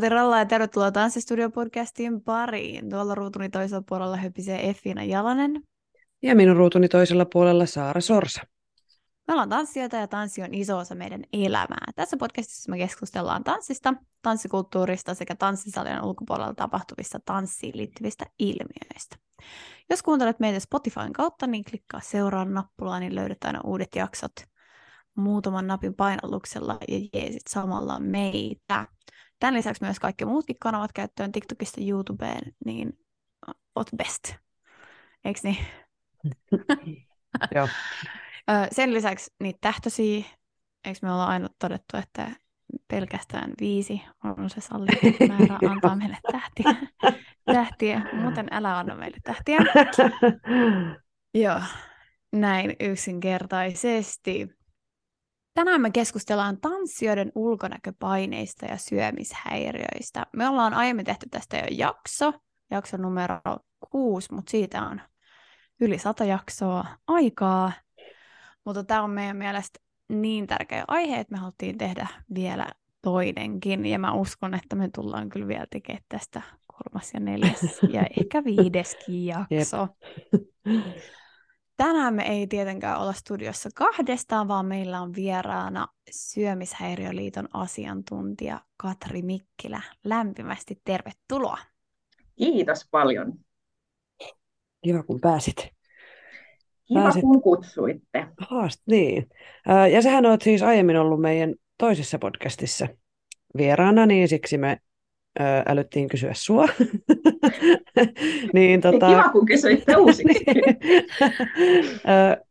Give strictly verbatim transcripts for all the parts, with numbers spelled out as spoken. Teralla ja tervetuloa Tanssistudio Podcastin pariin. Tuolla ruutuni toisella puolella höpisee Iiffiina Jalanen. Ja minun ruutuni toisella puolella Saara Sorsa. Me ollaan tanssijoita ja tanssi on iso osa meidän elämää. Tässä podcastissa me keskustellaan tanssista, tanssikulttuurista sekä tanssisalien ulkopuolella tapahtuvista tanssiin liittyvistä ilmiöistä. Jos kuuntelet meitä Spotifyn kautta, niin klikkaa seuraa nappulaa, niin löydät aina uudet jaksot muutaman napin painalluksella ja jeesit samalla meitä. Tämän lisäksi myös kaikki muutkin kanavat käyttöön TikTokista YouTubeen, niin oot best. Eiks niin? Joo. Sen lisäksi niitä tähtösiä, eikö me olla aina todettu, että pelkästään viisi on se sallittu määrä antaa meille tähtiä. tähtiä. Muuten älä anna meille tähtiä. Joo, näin yksinkertaisesti. Tänään me keskustellaan tanssijoiden ulkonäköpaineista ja syömishäiriöistä. Me ollaan aiemmin tehty tästä jo jakso, jakso numero kuusi, mutta siitä on yli sata jaksoa aikaa. Mutta tämä on meidän mielestä niin tärkeä aihe, että me haluttiin tehdä vielä toinenkin. Ja mä uskon, että me tullaan kyllä vielä tekemään tästä kolmas ja neljäs ja ehkä viideskin jakso. Jep. Tänään me ei tietenkään olla studiossa kahdestaan, vaan meillä on vieraana Syömishäiriöliiton asiantuntija Katri Mikkilä. Lämpimästi tervetuloa. Kiitos paljon. Kiva, kun pääsit. Kiva, pääsit. Kun kutsuitte. Haast, niin. Ja sähän olet siis aiemmin ollut meidän toisessa podcastissa vieraana, niin siksi me älyttiin kysyä sua. niin, tota... Kiva, kun kysyitte uusiksi.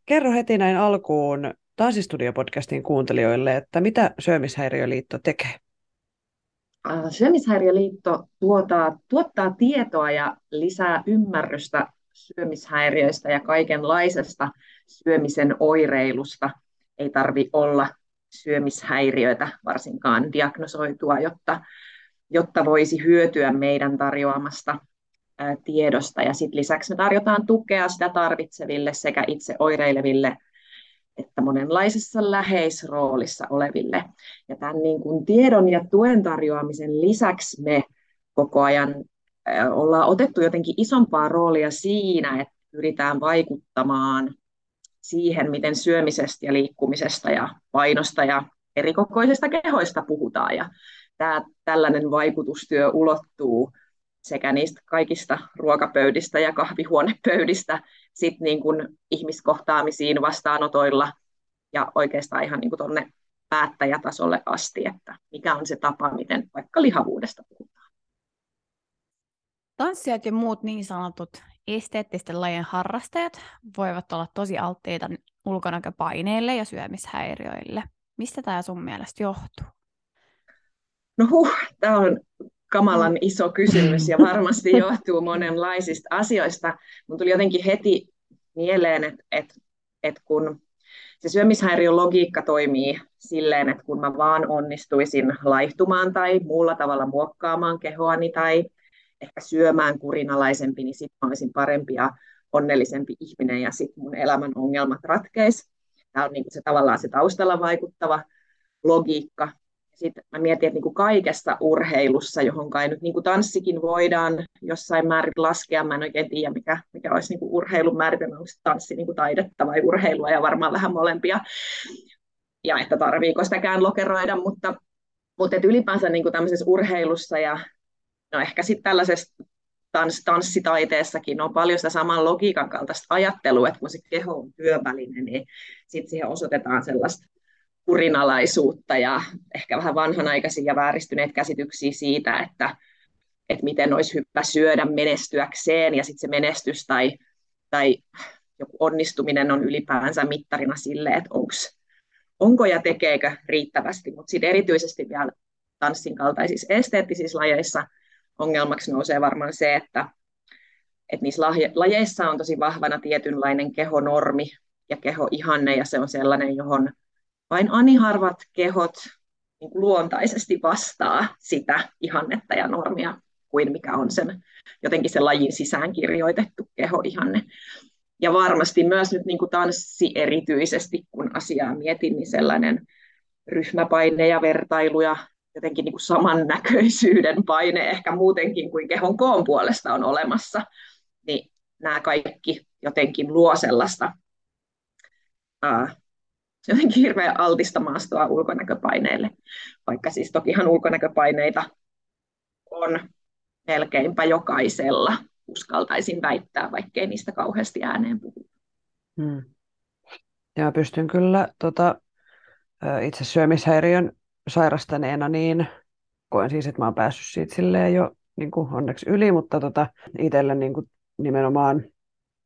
Kerro heti näin alkuun Tanssistudio-podcastin kuuntelijoille, että mitä Syömishäiriöliitto tekee? Syömishäiriöliitto tuottaa, tuottaa tietoa ja lisää ymmärrystä syömishäiriöistä ja kaikenlaisesta syömisen oireilusta. Ei tarvitse olla syömishäiriöitä, varsinkaan diagnosoitua, jotta jotta voisi hyötyä meidän tarjoamasta ää, tiedosta. Ja sit lisäksi me tarjotaan tukea sitä tarvitseville sekä itse oireileville että monenlaisessa läheisroolissa oleville. Ja tämän niin kun tiedon ja tuen tarjoamisen lisäksi me koko ajan ää, ollaan otettu jotenkin isompaa roolia siinä, että pyritään vaikuttamaan siihen, miten syömisestä ja liikkumisesta ja painosta ja erikokoisista kehoista puhutaan. Ja Tämä, tällainen vaikutustyö ulottuu sekä niistä kaikista ruokapöydistä ja kahvihuonepöydistä sit niin kuin ihmiskohtaamisiin vastaanotoilla ja oikeastaan ihan niin kuin tuonne päättäjätasolle asti, että mikä on se tapa, miten vaikka lihavuudesta puhutaan. Tanssijat ja muut niin sanotut esteettisten lajien harrastajat voivat olla tosi alttiita ulkonäköpaineille ja syömishäiriöille. Mistä tämä sun mielestä johtuu? No huh, tämä on kamalan iso kysymys ja varmasti johtuu monenlaisista asioista. Mun tuli jotenkin heti mieleen, että et, et kun se syömishäiriölogiikka toimii silleen, että kun mä vaan onnistuisin laihtumaan tai muulla tavalla muokkaamaan kehoani tai ehkä syömään kurinalaisempi, niin sitten mä olisin parempi ja onnellisempi ihminen ja sitten mun elämän ongelmat ratkeisi. Tämä on niinku se, tavallaan se taustalla vaikuttava logiikka. Sitten mä mietin, että niin kuin kaikessa urheilussa, johon kai nyt niin kuin tanssikin voidaan jossain määrin laskea. Mä en oikein tiedä, mikä, mikä olisi niin kuin urheilun määritelmä, onko tanssi niin kuin taidetta vai urheilua, ja varmaan vähän molempia. Ja että tarviiko sitäkään lokeroida, mutta, mutta et ylipäänsä niin kuin tämmöisessä urheilussa ja no ehkä sitten tällaisessa tans, tanssitaiteessakin on paljon sitä saman logiikan kaltaista ajattelua, että kun se keho on työväline, niin sitten siihen osoitetaan sellaista kurinalaisuutta ja ehkä vähän vanhanaikaisia ja vääristyneitä käsityksiä siitä, että, että miten olisi hyvä syödä menestyäkseen, ja sitten se menestys tai, tai joku onnistuminen on ylipäänsä mittarina sille, että onks, onko ja tekeekö riittävästi, mutta sitten erityisesti vielä tanssin kaltaisissa esteettisissä lajeissa ongelmaksi nousee varmaan se, että, että niissä lajeissa on tosi vahvana tietynlainen kehonormi ja kehoihanne, ja se on sellainen, johon vain ani harvat kehot niin kuin luontaisesti vastaa sitä ihannetta ja normia, kuin mikä on sen, jotenkin sen lajin sisään kirjoitettu kehoihanne. Ja varmasti myös nyt niin kuin tanssi erityisesti, kun asiaa mietin, niin sellainen ryhmäpaine ja vertailu ja jotenkin niin kuin samannäköisyyden paine ehkä muutenkin kuin kehon koon puolesta on olemassa, niin nämä kaikki jotenkin luo sellaista ää, jotenkin hirveän altista maastoa ulkonäköpaineille, vaikka siis tokihan ulkonäköpaineita on melkeinpä jokaisella, uskaltaisin väittää, vaikkei niistä kauheasti ääneen puhuta. Hmm. Ja pystyn kyllä tota, itse syömishäiriön sairastaneena, niin koen siis, että mä oon päässyt siitä silleen jo niin kuin onneksi yli, mutta tota, itsellä niin kuin nimenomaan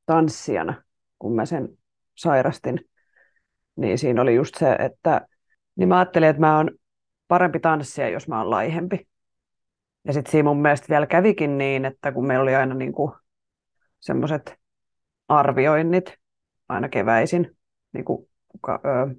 tanssijana, kun mä sen sairastin, niin siinä oli just se, että niin mä ajattelin, että mä oon parempi tanssija, jos mä oon laihempi. Ja sitten siinä mun mielestä vielä kävikin niin, että kun meillä oli aina niin kuin semmoiset arvioinnit aina keväisin niin kuin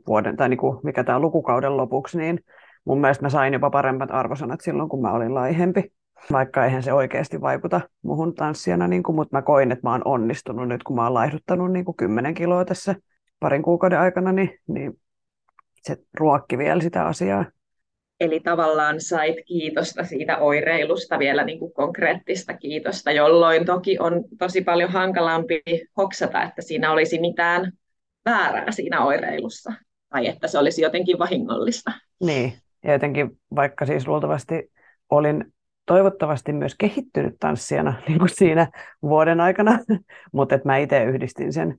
vuoden, tai niin kuin mikä tämä lukukauden lopuksi, niin mun mielestä mä sain jopa paremmat arvosanat silloin, kun mä olin laihempi. Vaikka eihän se oikeasti vaikuta muhun tanssijana, niin kuin, mutta mä koin, että mä oon onnistunut nyt, kun mä oon laihduttanut niin kuin kymmenen kiloa tässä parin kuukauden aikana, niin, niin se ruokki vielä sitä asiaa. Eli tavallaan sait kiitosta siitä oireilusta, vielä niin kuin konkreettista kiitosta, jolloin toki on tosi paljon hankalampi hoksata, että siinä olisi mitään väärää siinä oireilussa, tai että se olisi jotenkin vahingollista. Niin, ja jotenkin vaikka siis luultavasti olin toivottavasti myös kehittynyt tanssijana niin kuin siinä vuoden aikana, mutta että mä itse yhdistin sen,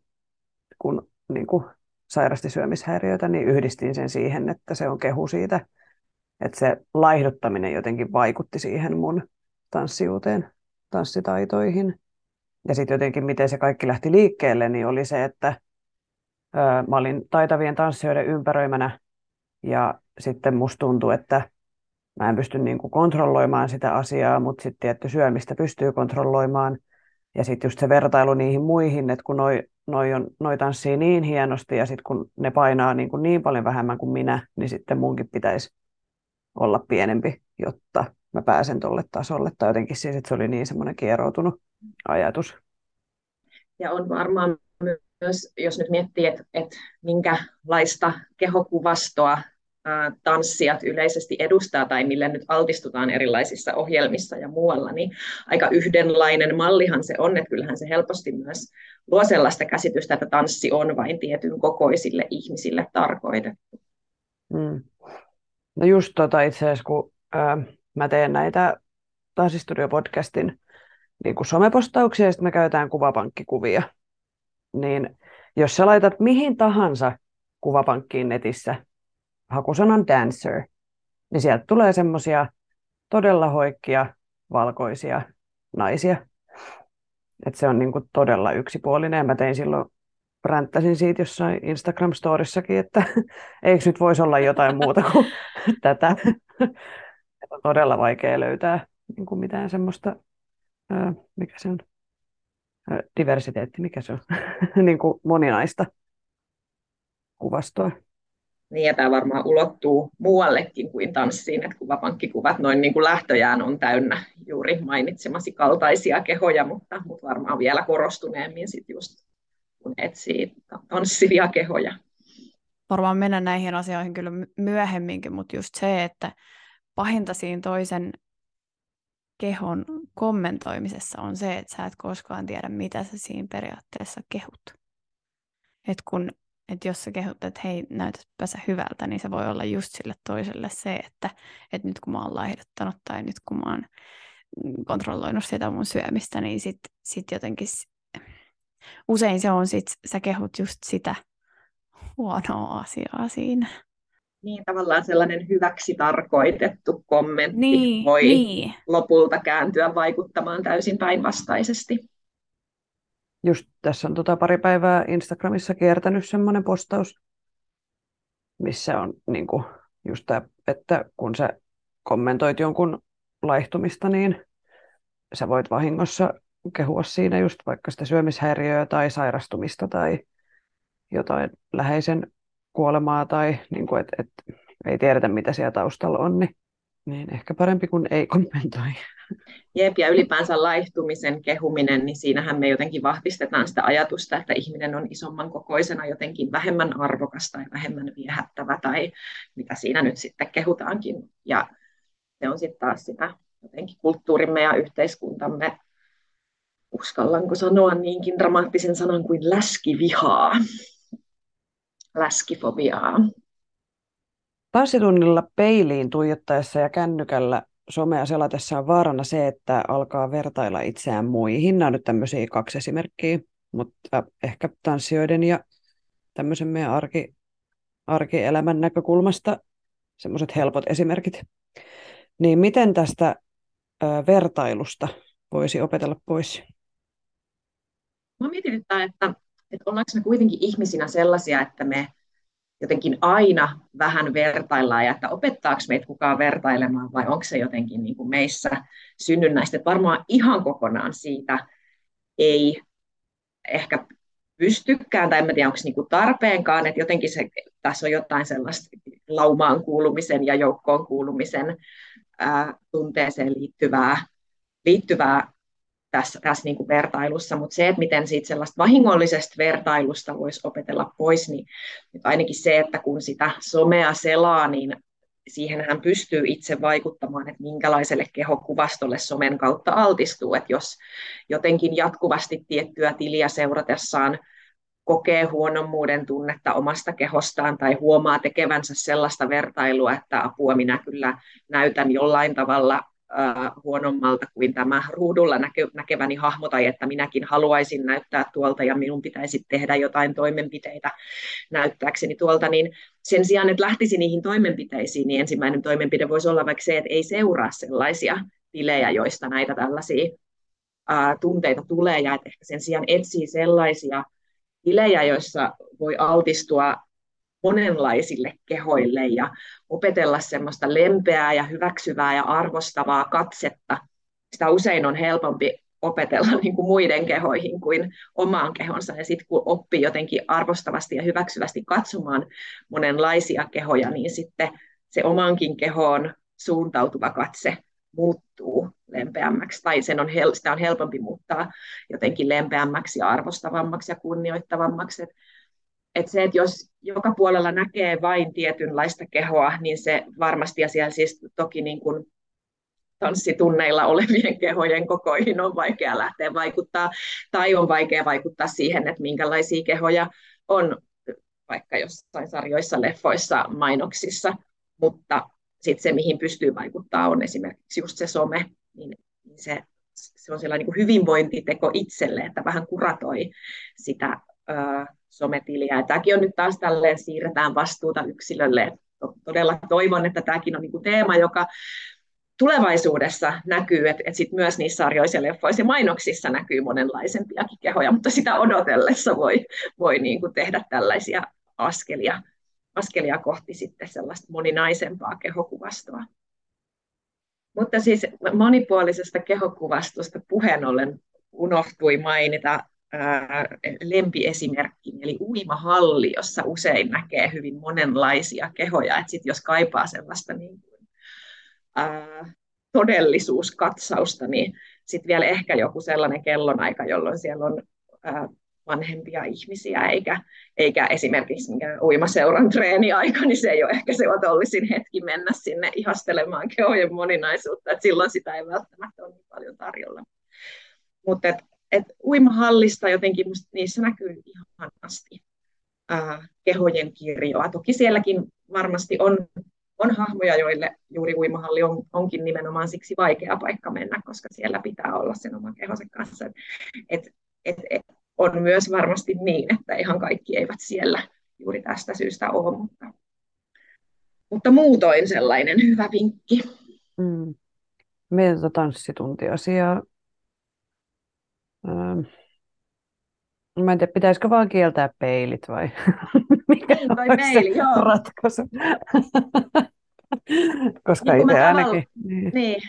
kun niin kuin sairasti syömishäiriötä, niin yhdistin sen siihen, että se on kehu siitä, että se laihduttaminen jotenkin vaikutti siihen mun tanssijuuteen, tanssitaitoihin. Ja sitten jotenkin, miten se kaikki lähti liikkeelle, niin oli se, että ö, mä olin taitavien tanssijoiden ympäröimänä, ja sitten musta tuntui, että mä en pysty niin kuin kontrolloimaan sitä asiaa, mutta sitten tietty syömistä pystyy kontrolloimaan. Ja sitten just se vertailu niihin muihin, että kun noi, noi, on, noi tanssii niin hienosti, ja sitten kun ne painaa niin, kuin niin paljon vähemmän kuin minä, niin sitten munkin pitäisi olla pienempi, jotta mä pääsen tuolle tasolle. Tai jotenkin siis, että se oli niin semmoinen kieroutunut ajatus. Ja on varmaan myös, jos nyt miettii, että, että minkälaista kehokuvastoa ää, tanssijat yleisesti edustaa, tai millä nyt altistutaan erilaisissa ohjelmissa ja muualla, niin aika yhdenlainen mallihan se on, että kyllähän se helposti myös luo sellaista käsitystä, että tanssi on vain tietyn kokoisille ihmisille tarkoitettu. Mm. No just tota itse asiassa, kun ää, mä teen näitä Tanssistudio Podcastin niin kuin somepostauksia, ja sitten me käytetään kuvapankkikuvia, niin jos sä laitat mihin tahansa kuvapankkiin netissä hakusanan dancer, niin sieltä tulee semmoisia todella hoikkia, valkoisia naisia. Että se on niin kuin todella yksipuolinen. Mä tein silloin, ränttäsin siitä jossain Instagram-storissakin, että eikö nyt voisi olla jotain muuta kuin tätä. On todella vaikea löytää niin kuin mitään semmoista, ää, mikä se on, ää, diversiteetti, mikä se on, niin kuin moninaista kuvastoa. Niin, ja tämä varmaan ulottuu muuallekin kuin tanssiin, että kuvapankkikuvat noin niin kuin lähtöjään on täynnä juuri mainitsemasi kaltaisia kehoja, mutta, mutta varmaan vielä korostuneemmin sitten just kun etsii tanssivia kehoja. Varmaan mennään näihin asioihin kyllä myöhemminkin, mutta just se, että pahinta siinä toisen kehon kommentoimisessa on se, että sä et koskaan tiedä, mitä sä siinä periaatteessa kehut. Että kun, et jos sä kehut, että hei, näytätpä sä hyvältä, niin se voi olla just sille toiselle se, että et nyt kun mä oon laihduttanut tai nyt kun mä oon kontrolloinut sitä mun syömistä, niin sit, sit jotenkin usein se on sitten, sä kehut just sitä huonoa asiaa siinä. Niin, tavallaan sellainen hyväksi tarkoitettu kommentti niin, voi niin. lopulta kääntyä vaikuttamaan täysin päinvastaisesti. Just tässä on tota pari päivää Instagramissa kiertänyt semmoinen postaus, missä on niinku just tämä, että kun sä kommentoit jonkun laihtumista, niin sä voit vahingossa kehua siinä just vaikka sitä syömishäiriöä tai sairastumista tai jotain läheisen kuolemaa tai niin kuin, et, et, ei tiedetä, mitä siellä taustalla on, niin, niin ehkä parempi kuin ei kommentoi. Jep, ja ylipäänsä laihtumisen kehuminen, niin siinähän me jotenkin vahvistetaan sitä ajatusta, että ihminen on isomman kokoisena jotenkin vähemmän arvokas tai vähemmän viehättävä tai mitä siinä nyt sitten kehutaankin. Ja se on sitten taas sitä jotenkin kulttuurimme ja yhteiskuntamme, uskallanko sanoa niinkin dramaattisen sanan kuin läskivihaa, läskifobiaa. Passilunnilla peiliin tuijottaessa ja kännykällä somea selatessa on vaarana se, että alkaa vertailla itseään muihin. Nämä on nyt tämmöisiä kaksi esimerkkiä, mutta ehkä tanssijoiden ja tämmöisen meidän arki, arkielämän näkökulmasta semmoiset helpot esimerkit. Niin miten tästä ö, vertailusta voisi opetella pois? Mä mietityttää, että, että ollaanko me kuitenkin ihmisinä sellaisia, että me jotenkin aina vähän vertaillaan ja että opettaako meitä kukaan vertailemaan vai onko se jotenkin niin kuin meissä synnynnäistä. Että varmaan ihan kokonaan siitä ei ehkä pystykään tai en tiedä onko se niin kuin tarpeenkaan, että jotenkin se, tässä on jotain sellaista laumaan kuulumisen ja joukkoon kuulumisen ää, tunteeseen liittyvää, liittyvää tässä, tässä niin kuin vertailussa, mutta se, että miten siitä sellaista vahingollisesta vertailusta voisi opetella pois, niin ainakin se, että kun sitä somea selaa, niin siihenhän pystyy itse vaikuttamaan, että minkälaiselle kehokuvastolle somen kautta altistuu, että jos jotenkin jatkuvasti tiettyä tiliä seuratessaan kokee huonommuuden tunnetta omasta kehostaan tai huomaa tekevänsä sellaista vertailua, että apua minä kyllä näytän jollain tavalla huonommalta kuin tämä ruudulla näkeväni hahmo, tai että minäkin haluaisin näyttää tuolta ja minun pitäisi tehdä jotain toimenpiteitä näyttääkseni tuolta, niin sen sijaan, että lähtisi niihin toimenpiteisiin, niin ensimmäinen toimenpide voisi olla vaikka se, että ei seuraa sellaisia tilejä, joista näitä tällaisia ää, tunteita tulee, ja että ehkä sen sijaan etsii sellaisia tilejä, joissa voi altistua monenlaisille kehoille ja opetella semmoista lempeää ja hyväksyvää ja arvostavaa katsetta. Sitä usein on helpompi opetella niin kuin muiden kehoihin kuin omaan kehonsa. Ja sitten kun oppii jotenkin arvostavasti ja hyväksyvästi katsomaan monenlaisia kehoja, niin sitten se omaankin kehoon suuntautuva katse muuttuu lempeämmäksi. Tai sen on hel- sitä on helpompi muuttaa jotenkin lempeämmäksi ja arvostavammaksi ja kunnioittavammaksi. Että se, että jos joka puolella näkee vain tietynlaista kehoa, niin se varmasti, ja siellä siis toki niin kuin tanssitunneilla olevien kehojen kokoihin on vaikea lähteä vaikuttaa, tai on vaikea vaikuttaa siihen, että minkälaisia kehoja on vaikka jossain sarjoissa, leffoissa, mainoksissa, mutta sitten se, mihin pystyy vaikuttaa, on esimerkiksi just se some, niin se, se on sellainen niin kuin hyvinvointiteko itselle, että vähän kuratoi sitä sometiliä. Tämäkin on nyt taas tälleen, siirretään vastuuta yksilölle. Todella toivon, että tämäkin on niinku teema, joka tulevaisuudessa näkyy, että et sit myös niissä sarjoissa ja leffoissa ja mainoksissa näkyy monenlaisempiakin kehoja, mutta sitä odotellessa voi, voi niinku tehdä tällaisia askelia, askelia kohti sitten sellaista moninaisempaa kehokuvastoa. Mutta siis monipuolisesta kehokuvastosta puheen ollen unohtui mainita lempiesimerkkiin, eli uimahalli, jossa usein näkee hyvin monenlaisia kehoja, että sit jos kaipaa sellaista niin kuin, ää, todellisuuskatsausta, niin sitten vielä ehkä joku sellainen kellonaika, jolloin siellä on ää, vanhempia ihmisiä, eikä, eikä esimerkiksi uimaseuran treeniaika, niin se ei ole ehkä se otollisin hetki mennä sinne ihastelemaan kehojen moninaisuutta, että silloin sitä ei välttämättä ole niin paljon tarjolla. Mutta Et uimahallista jotenkin niissä näkyy ihanasti äh, kehojen kirjoa. Toki sielläkin varmasti on, on hahmoja, joille juuri uimahalli on, onkin nimenomaan siksi vaikea paikka mennä, koska siellä pitää olla sen oman kehonsa kanssa. Et, et, et on myös varmasti niin, että ihan kaikki eivät siellä juuri tästä syystä ole, mutta, mutta muutoin sellainen hyvä vinkki. Mm. Meiltä tanssituntiasiaa. Mä en tiedä, pitäisikö vaan kieltää peilit vai mikä on peili, se joo. ratkaisu? Koska niin itse tavalla, ainakin... Niin. Niin.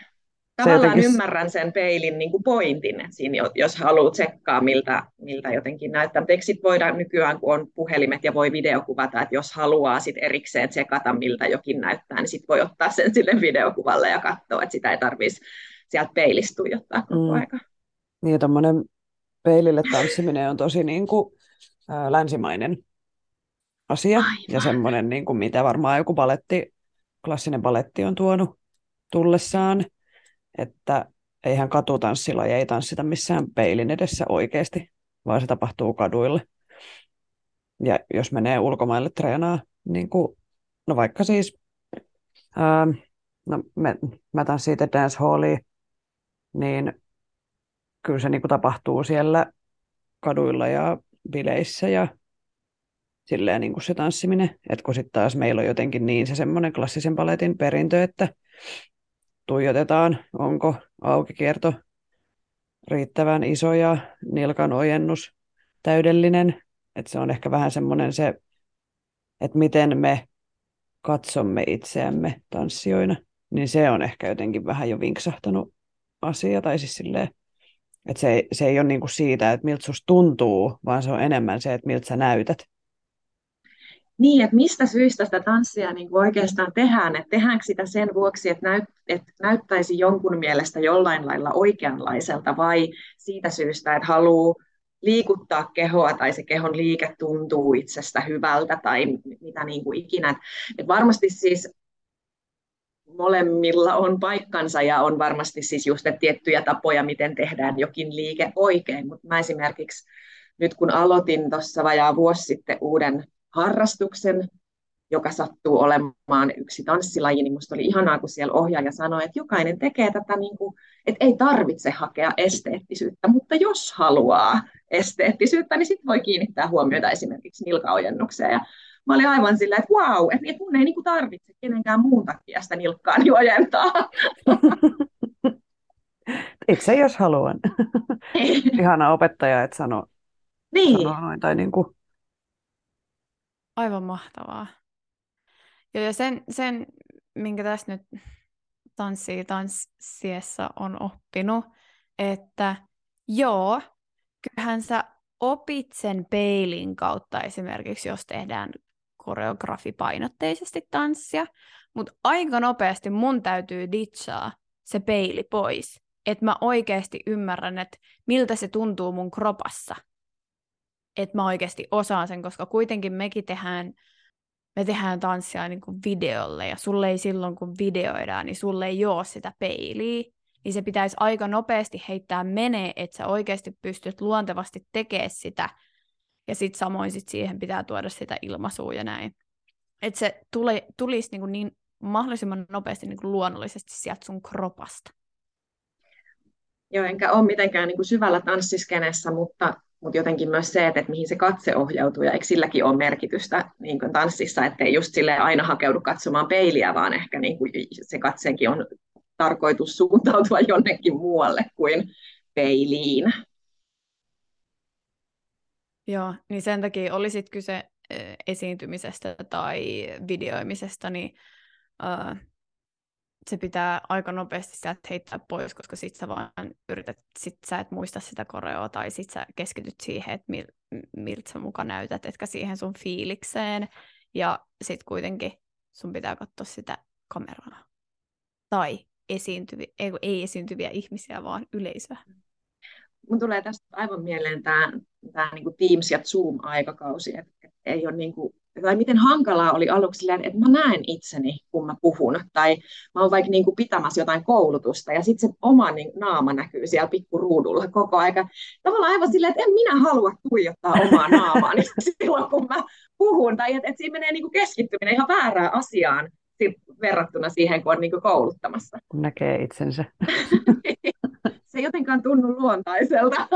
Tavallaan se jotenkin... ymmärrän sen peilin niin kuin pointin, että siinä, jos haluaa tsekkaa, miltä, miltä jotenkin näyttää. Mutta eikö sit voida nykyään, kun on puhelimet ja voi videokuvata, että jos haluaa sit erikseen tsekata, miltä jokin näyttää, niin sit voi ottaa sen sille videokuvalle ja katsoa, että sitä ei tarvitsisi sieltä peilistä tuijottaa koko mm. aika. Niin, tuommoinen peilille tanssiminen on tosi niin kuin, ä, länsimainen asia. Aivan. Ja semmoinen, niin kuin, mitä varmaan joku baletti, klassinen baletti on tuonut tullessaan, että eihän katutanssilajia ei tanssita missään peilin edessä oikeasti, vaan se tapahtuu kaduilla. Ja jos menee ulkomaille treenaa, niin kuin, no vaikka siis, ää, no me, mä tanssin itse dance halliin, niin kyllä se niin kuin tapahtuu siellä kaduilla ja bileissä ja silleen niin kuin se tanssiminen. Että kun sitten taas meillä on jotenkin niin se semmoinen klassisen baletin perintö, että tuijotetaan, onko aukikierto riittävän iso ja nilkan ojennus täydellinen. Että se on ehkä vähän semmoinen se, että miten me katsomme itseämme tanssijoina, niin se on ehkä jotenkin vähän jo vinksahtanut asia. Tai siis silleen, että se ei, se ei ole niinku siitä, että miltä susta tuntuu, vaan se on enemmän se, että miltä sä näytät. Niin, että mistä syystä sitä tanssia niin kuin oikeastaan tehdään, että tehdäänkö sitä sen vuoksi, että, näyt, että näyttäisi jonkun mielestä jollain lailla oikeanlaiselta vai siitä syystä, että haluaa liikuttaa kehoa tai se kehon liike tuntuu itsestä hyvältä tai mitä niin kuin ikinä. Että varmasti siis molemmilla on paikkansa ja on varmasti siis just tiettyjä tapoja, miten tehdään jokin liike oikein, mutta mä esimerkiksi nyt kun aloitin tuossa vajaa vuosi sitten uuden harrastuksen, joka sattuu olemaan yksi tanssilaji, niin musta oli ihanaa, kun siellä ohjaaja sanoi, että jokainen tekee tätä, niin kuin, että ei tarvitse hakea esteettisyyttä, mutta jos haluaa esteettisyyttä, niin sitten voi kiinnittää huomiota esimerkiksi nilkaojennukseen. Ja mä olin aivan sillä, että vau, wow, että mun ei niin kuin tarvitse kenenkään muun takia sitä nilkkaani ojentaa. Itse jos haluan. Ihana opettaja, että sano, niin. Sano noin tai niin kuin. Aivan mahtavaa. Ja sen, sen, minkä tässä nyt tanssii tanssiessa on oppinut, että joo, kyllähän sä opit sen peilin kautta esimerkiksi, jos tehdään koreografipainotteisesti tanssia, mutta aika nopeasti mun täytyy ditchaa se peili pois, että mä oikeasti ymmärrän, että miltä se tuntuu mun kropassa. Että mä oikeasti osaan sen, koska kuitenkin mekin tehdään, me tehdään tanssia niin kuin videolle, ja sulle ei silloin, kun videoidaan, niin sulle ei ole sitä peiliä, niin se pitäisi aika nopeasti heittää menee, että sä oikeasti pystyt luontevasti tekemään sitä, ja sitten samoin sit siihen pitää tuoda sitä ilmaisua ja näin. Että se tule, tulisi niin kuin niin mahdollisimman nopeasti niin kuin luonnollisesti sieltä sun kropasta. Joo, enkä ole mitenkään niin kuin syvällä tanssiskenessä, mutta Mutta jotenkin myös se, että, että mihin se katse ohjautuu, ja eikö silläkin ole merkitystä niin kuin tanssissa, ettei just silleen aina hakeudu katsomaan peiliä, vaan ehkä niin kuin se katseenkin on tarkoitus suuntautua jonnekin muualle kuin peiliin. Joo, niin sen takia oli sit kyse esiintymisestä tai videoimisesta, niin uh, se pitää aika nopeasti sieltä heittää pois, koska sit sä vaan yrität, sit sä et muista sitä koreoa, tai sit sä keskityt siihen, että mil, miltä sä muka näytät, etkä siihen sun fiilikseen, ja sit kuitenkin sun pitää katsoa sitä kameraa. Tai esiintyviä, ei, ei esiintyviä ihmisiä, vaan yleisöä. Mun tulee tästä aivan mieleen tämä, tämä niin kuin Teams- ja Zoom-aikakausi, että et ei ole niin kuin tai miten hankalaa oli aluksi silleen, että mä näen itseni, kun mä puhun, tai mä oon vaikka niin kuin pitämässä jotain koulutusta, ja sitten se oma niin, naama näkyy siellä pikkuruudulla koko aika. Tavallaan aivan silleen, että en minä halua tuijottaa omaa naamaani silloin, kun mä puhun, tai että et siinä menee niin kuin keskittyminen ihan väärään asiaan verrattuna siihen, kun on niin kuin kouluttamassa. Kun näkee itsensä. Se ei jotenkaan tunnu luontaiselta.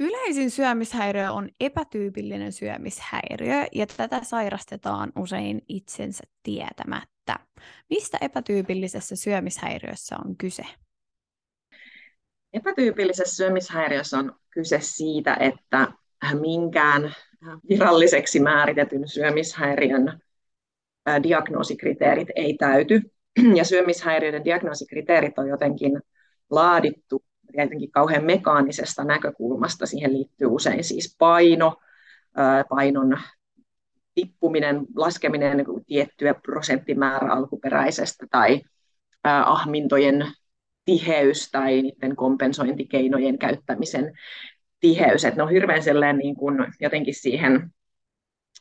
Yleisin syömishäiriö on epätyypillinen syömishäiriö, ja tätä sairastetaan usein itsensä tietämättä. Mistä epätyypillisessä syömishäiriössä on kyse? Epätyypillisessä syömishäiriössä on kyse siitä, että minkään viralliseksi määritetyn syömishäiriön diagnoosikriteerit ei täyty. Ja syömishäiriöiden diagnoosikriteerit on jotenkin laadittu tietenkin kauhean mekaanisesta näkökulmasta. Siihen liittyy usein siis paino, painon tippuminen, laskeminen tiettyä prosenttimäärää alkuperäisestä tai ahmintojen tiheys tai niiden kompensointikeinojen käyttämisen tiheys, että ne on hirveän sellainen niin kuin jotenkin siihen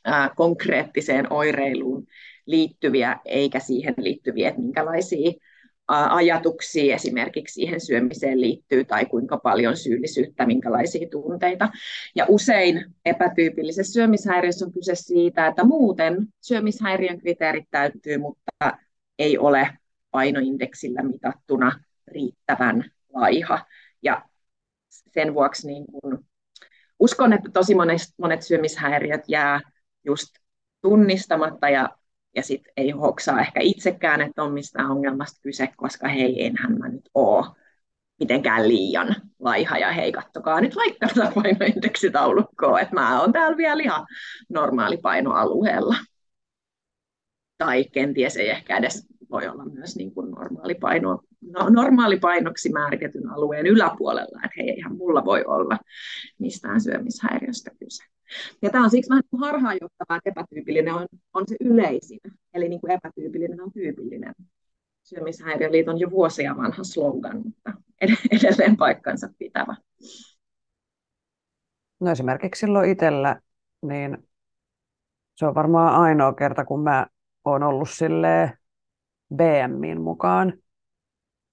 ää, konkreettiseen oireiluun liittyviä, eikä siihen liittyviä, että minkälaisia ää, ajatuksia esimerkiksi siihen syömiseen liittyy, tai kuinka paljon syyllisyyttä, minkälaisia tunteita. Ja usein epätyypillisessä syömishäiriössä on kyse siitä, että muuten syömishäiriön kriteerit täyttyy, mutta ei ole painoindeksillä mitattuna riittävän laiha. Ja sen vuoksi niin kun uskon, että tosi monet, monet syömishäiriöt jää just tunnistamatta ja, ja sit ei hoksaa ehkä itsekään, että on mistään ongelmasta kyse, koska hei, enhän mä nyt ole mitenkään liian laiha ja hei, kattokaa nyt vaikka tätä painoindeksitaulukkoa, että mä oon täällä vielä ihan normaali painoalueella. Tai kenties ei ehkä edes voi olla myös niin kuin normaali paino, no, normaali painoksi määritetyn alueen yläpuolella, että hei, eihän mulla voi olla mistään syömishäiriöstä kyse. Ja tämä on siksi vähän harhaanjohtavaa, että epätyypillinen on, on se yleisin, eli niin kuin epätyypillinen on tyypillinen. Syömishäiriöliitto on jo vuosia vanha slogan, mutta edelleen paikkansa pitävä. No esimerkiksi silloin itsellä, niin se on varmaan ainoa kerta, kun mä oon ollut silleen, B M I:n mukaan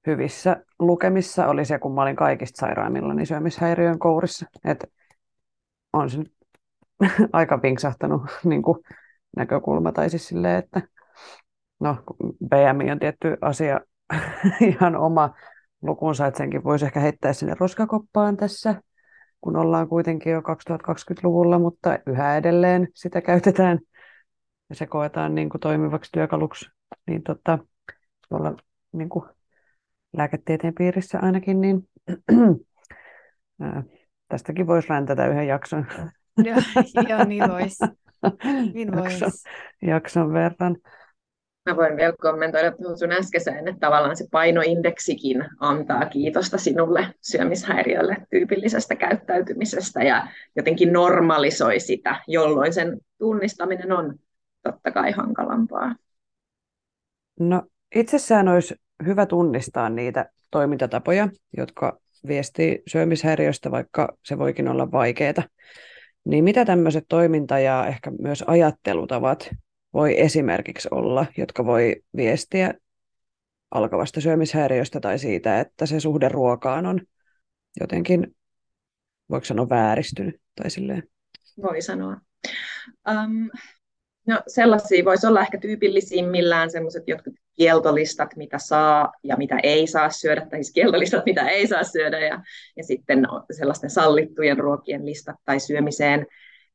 hyvissä lukemissa oli se, kun mä olin kaikista sairaimmillani syömishäiriön kourissa. Et on se nyt aika vinksahtanut niin kuin näkökulma. Tai siis silleen, että no, B M I on tietty asia ihan oma lukunsa, että senkin voisi ehkä heittää sinne roskakoppaan tässä, kun ollaan kuitenkin jo kaksituhattakaksikymmentäluvulla, mutta yhä edelleen sitä käytetään ja se koetaan niin kuin toimivaksi työkaluksi. Niin tota, tuolla niin kuin lääketieteen piirissä ainakin, niin ää, tästäkin voisi räntätä yhden jakson. Joo, jo, niin voisi. Niin vois. Jakson, jakson verran. Mä voin vielä kommentoida sun äskeiseen, että tavallaan se painoindeksikin antaa kiitosta sinulle syömishäiriölle tyypillisestä käyttäytymisestä ja jotenkin normalisoi sitä, jolloin sen tunnistaminen on totta kai hankalampaa. No itsessään olisi hyvä tunnistaa niitä toimintatapoja, jotka viestii syömishäiriöstä, vaikka se voikin olla vaikeaa. Niin mitä tämmöiset toiminta- ja ehkä myös ajattelutavat voi esimerkiksi olla, jotka voi viestiä alkavasta syömishäiriöstä tai siitä, että se suhde ruokaan on jotenkin, voiko sanoa, vääristynyt tai silleen? Voi sanoa. Um... No sellaisia voisi olla ehkä tyypillisimmillään sellaiset jotkut kieltolistat, mitä saa ja mitä ei saa syödä, tai siis kieltolistat, mitä ei saa syödä, ja, ja sitten sellaisten sallittujen ruokien listat tai syömiseen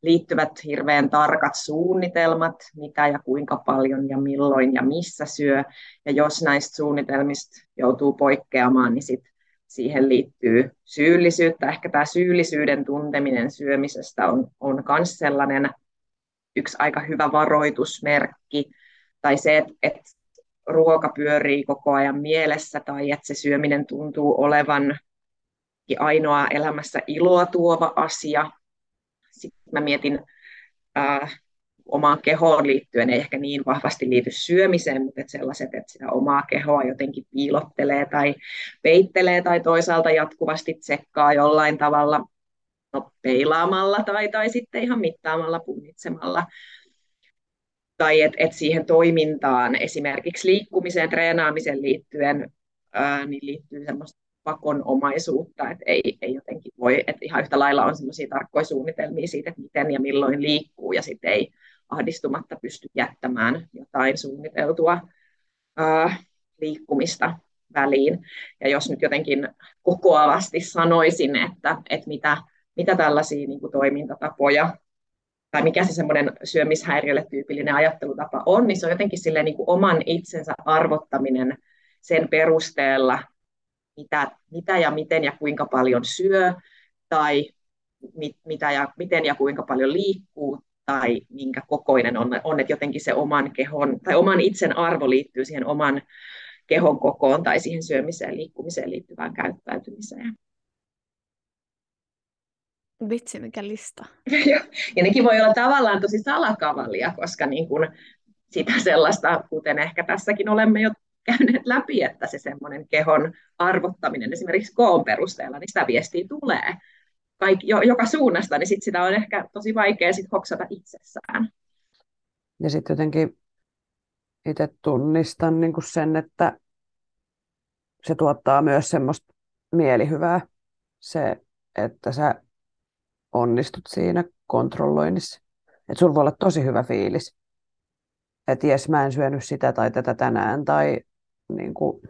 liittyvät hirveän tarkat suunnitelmat, mitä ja kuinka paljon ja milloin ja missä syö, ja jos näistä suunnitelmista joutuu poikkeamaan, niin sitten siihen liittyy syyllisyyttä. Ehkä tämä syyllisyyden tunteminen syömisestä on, on myös sellainen yksi aika hyvä varoitusmerkki, tai se, että, että ruoka pyörii koko ajan mielessä, tai että se syöminen tuntuu olevan ainoa elämässä iloa tuova asia. Sitten mä mietin ää, omaan kehoon liittyen, ei ehkä niin vahvasti liity syömiseen, mutta että sellaiset, että sitä omaa kehoa jotenkin piilottelee tai peittelee, tai toisaalta jatkuvasti tsekkaa jollain tavalla, no, peilaamalla tai, tai sitten ihan mittaamalla, punnitsemalla. Tai että et siihen toimintaan, esimerkiksi liikkumiseen, treenaamiseen liittyen, ää, niin liittyy semmoista pakonomaisuutta, että ei, ei jotenkin voi, että ihan yhtä lailla on semmoisia tarkkoja suunnitelmia siitä, että miten ja milloin liikkuu, ja sitten ei ahdistumatta pysty jättämään jotain suunniteltua ää, liikkumista väliin. Ja jos nyt jotenkin kokoavasti sanoisin, että, että mitä Mitä tällaisia niin kuin toimintatapoja, tai mikä se semmoinen syömishäiriölle tyypillinen ajattelutapa on, niin se on jotenkin silleen, niin kuin oman itsensä arvottaminen sen perusteella, mitä, mitä ja miten ja kuinka paljon syö, tai mit, mitä ja, miten ja kuinka paljon liikkuu, tai minkä kokoinen on, on, että jotenkin se oman kehon, tai oman itsen arvo liittyy siihen oman kehon kokoon, tai siihen syömiseen, liikkumiseen liittyvään käyttäytymiseen. Vitsi, mikä lista. Ja nekin voi olla tavallaan tosi salakavalia, koska niin kun sitä sellaista, kuten ehkä tässäkin olemme jo käyneet läpi, että se semmoinen kehon arvottaminen esimerkiksi koon perusteella, niin sitä viestiä tulee. kaik, jo, joka suunnasta, niin sit sitä on ehkä tosi vaikea sit hoksata itsessään. Ja sitten jotenkin itse tunnistan niin kuin sen, että se tuottaa myös semmoista mielihyvää, se, että sä onnistut siinä kontrolloinnissa. Että sulla voi olla tosi hyvä fiilis. Että jes, mä en syönyt sitä tai tätä tänään. Tai niin kuin,